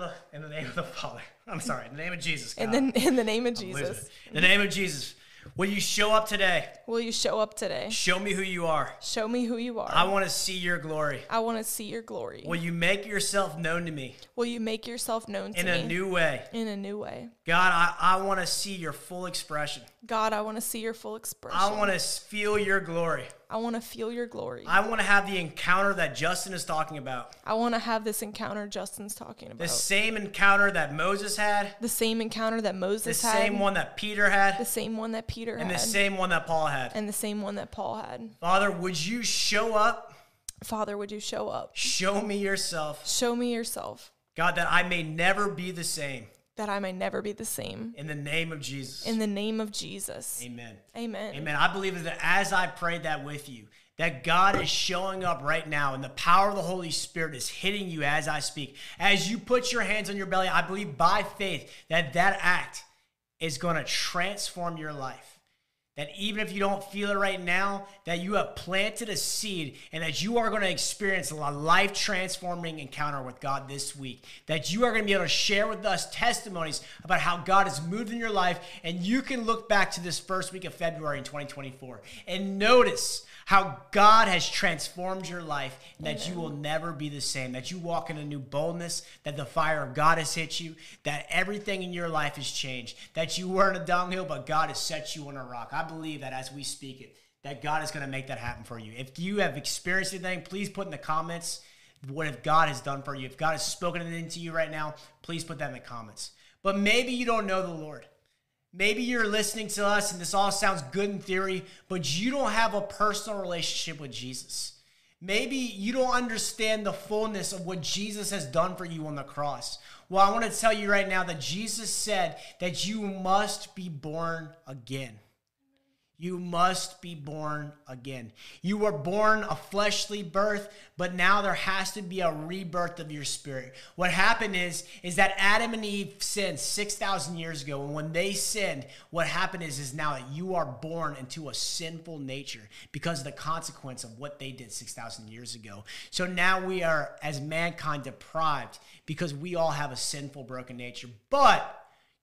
the Father. I'm sorry. In the name of Jesus, God. In the name of Jesus. In the name of Jesus. Will you show up today? Will you show up today? Show me who you are. Show me who you are. I want to see your glory. I want to see your glory. Will you make yourself known to me? Will you make yourself known to me? In a new way. In a new way. God, I want to see your full expression. God, I want to see your full expression. I want to feel your glory. I want to feel your glory. I want to have the encounter that Justin is talking about. I want to have this encounter Justin's talking about. The same encounter that Moses had. The same encounter that Moses had. The same one that Peter had. The same one that Peter had. And the same one that Paul had. And the same one that Paul had. Father, would you show up? Father, would you show up? Show me yourself. Show me yourself. God, that I may never be the same. That I may never be the same. In the name of Jesus. In the name of Jesus. Amen. Amen. Amen. I believe that as I prayed that with you, that God is showing up right now and the power of the Holy Spirit is hitting you as I speak. As you put your hands on your belly, I believe by faith that that act is going to transform your life. That even if you don't feel it right now, that you have planted a seed and that you are going to experience a life-transforming encounter with God this week. That you are going to be able to share with us testimonies about how God has moved in your life, and you can look back to this first week of February in 2024 and notice how God has transformed your life and that you will never be the same, that you walk in a new boldness, that the fire of God has hit you, that everything in your life has changed, that you were in a dunghill, but God has set you on a rock. I believe that as we speak it, that God is going to make that happen for you. If you have experienced anything, please put in the comments what God has done for you. If God has spoken it into you right now, please put that in the comments. But maybe you don't know the Lord. Maybe you're listening to us and this all sounds good in theory, but you don't have a personal relationship with Jesus. Maybe you don't understand the fullness of what Jesus has done for you on the cross. Well, I want to tell you right now that Jesus said that you must be born again. You must be born again. You were born a fleshly birth, but now there has to be a rebirth of your spirit. What happened is that Adam and Eve sinned 6,000 years ago. And when they sinned, what happened is now that you are born into a sinful nature because of the consequence of what they did 6,000 years ago. So now we are, as mankind, deprived because we all have a sinful, broken nature. But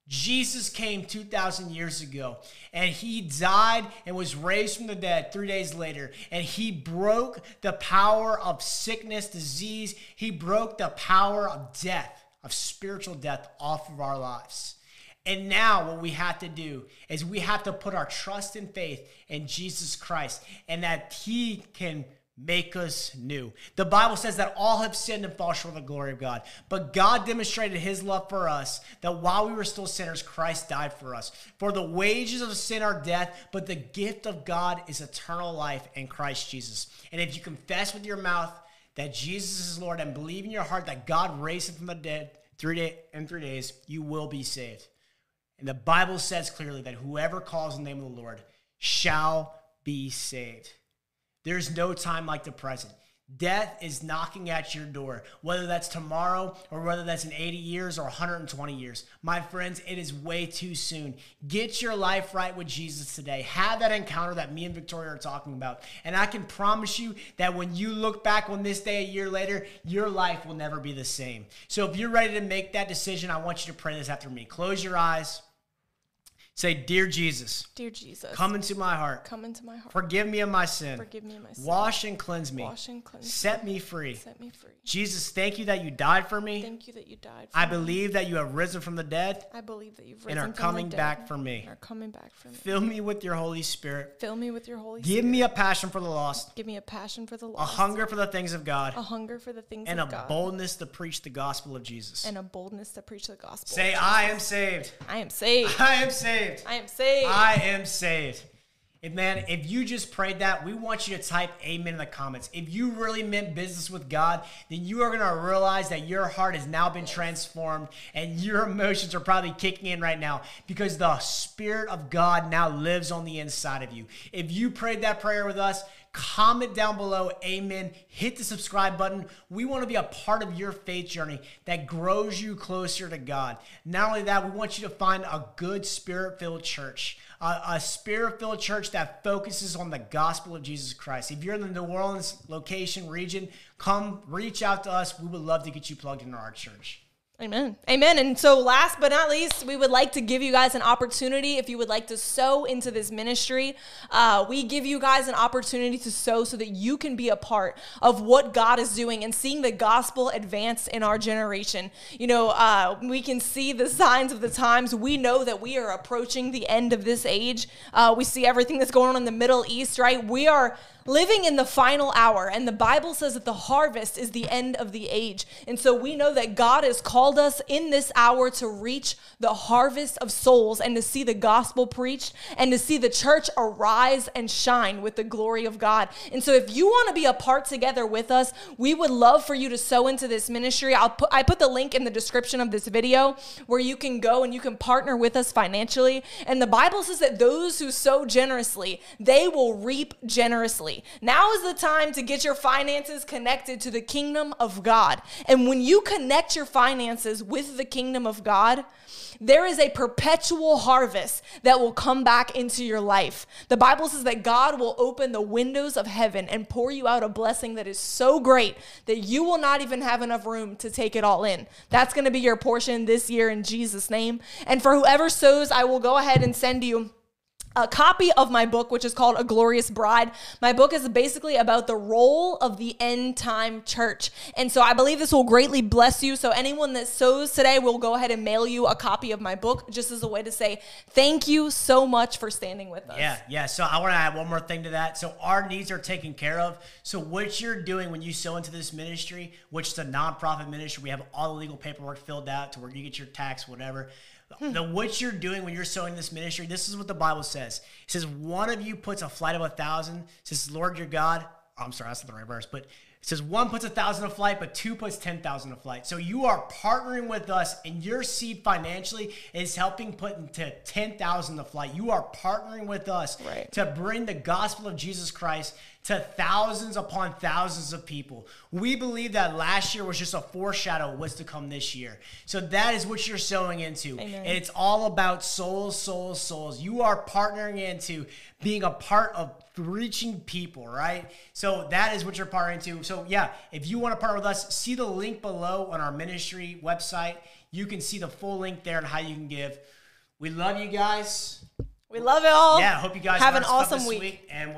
Jesus came 2,000 years ago, and he died and was raised from the dead 3 days later, and he broke the power of sickness, disease. He broke the power of death, of spiritual death, off of our lives. And now what we have to do is we have to put our trust and faith in Jesus Christ, and that he can make us new. The Bible says that all have sinned and fall short of the glory of God. But God demonstrated his love for us, that while we were still sinners, Christ died for us. For the wages of sin are death, but the gift of God is eternal life in Christ Jesus. And if you confess with your mouth that Jesus is Lord and believe in your heart that God raised him from the dead in 3 days, you will be saved. And the Bible says clearly that whoever calls on the name of the Lord shall be saved. There's no time like the present. Death is knocking at your door, whether that's tomorrow or whether that's in 80 years or 120 years. My friends, it is way too soon. Get your life right with Jesus today. Have that encounter that me and Victoria are talking about. And I can promise you that when you look back on this day a year later, your life will never be the same. So if you're ready to make that decision, I want you to pray this after me. Close your eyes. Say, "Dear Jesus, dear Jesus, come into my heart. Come into my heart. Forgive me of my sin. Forgive me of my sin. Wash and cleanse me. Wash and cleanse me. Set me free. Set me free. Jesus, thank you that you died for me. Thank you that you died for me. I believe that you have risen from the dead. I believe that you've risen from the dead. And are coming back for me. Are coming back for me. Fill me with your Holy Spirit. Fill me with your Holy Spirit. Give me a passion for the lost. Give me a passion for the lost. A hunger for the things of God. A hunger for the things of God. And a boldness to preach the gospel of Jesus. And a boldness to preach the gospel. Say, I am saved. I am saved. I am saved. I am saved. I am saved." And man, if you just prayed that, we want you to type amen in the comments. If you really meant business with God, then you are going to realize that your heart has now been transformed and your emotions are probably kicking in right now because the Spirit of God now lives on the inside of you. If you prayed that prayer with us, comment down below, amen. Hit the subscribe button. We want to be a part of your faith journey that grows you closer to God. Not only that, we want you to find a good Spirit-filled church, a Spirit-filled church that focuses on the gospel of Jesus Christ. If you're in the New Orleans location, region, come reach out to us. We would love to get you plugged into our church. Amen. Amen. And so last but not least, we would like to give you guys an opportunity. If you would like to sow into this ministry, we give you guys an opportunity to sow so that you can be a part of what God is doing and seeing the gospel advance in our generation. You know, we can see the signs of the times. We know that we are approaching the end of this age. We see everything that's going on in the Middle East, right? We are living in the final hour, and the Bible says that the harvest is the end of the age. And so we know that God has called us in this hour to reach the harvest of souls and to see the gospel preached and to see the church arise and shine with the glory of God. And so if you want to be a part together with us, we would love for you to sow into this ministry. I put the link in the description of this video where you can go and you can partner with us financially. And the Bible says that those who sow generously, they will reap generously. Now is the time to get your finances connected to the kingdom of God. And when you connect your finances with the kingdom of God, there is a perpetual harvest that will come back into your life. The Bible says that God will open the windows of heaven and pour you out a blessing that is so great that you will not even have enough room to take it all in. That's going to be your portion this year in Jesus' name. And for whoever sows, I will go ahead and send you a copy of my book, which is called A Glorious Bride. My book is basically about the role of the end time church. And so I believe this will greatly bless you. So anyone that sows today, will go ahead and mail you a copy of my book just as a way to say thank you so much for standing with us. Yeah. So I want to add one more thing to that. So our needs are taken care of. So what you're doing when you sow into this ministry, which is a nonprofit ministry, we have all the legal paperwork filled out to where you get your tax, whatever. What you're doing when you're sowing this ministry, this is what the Bible says. It says, one of you puts a flight of 1,000, says, Lord, your God. I'm sorry, that's not the right verse, but it says one puts 1,000 to flight, but two puts 10,000 to flight. So you are partnering with us, and your seed financially is helping put into 10,000 to flight. You are partnering with us to bring the gospel of Jesus Christ to thousands upon thousands of people. We believe that last year was just a foreshadow of what's to come this year. So that is what you're sowing into. Amen. And it's all about souls, souls, souls. You are partnering into being a part of reaching people, right? So that is what you're partnering into. So yeah, if you want to partner with us, see the link below on our ministry website. You can see the full link there and how you can give. We love you guys. We love it all. Yeah, hope you guys have an awesome week. And we'll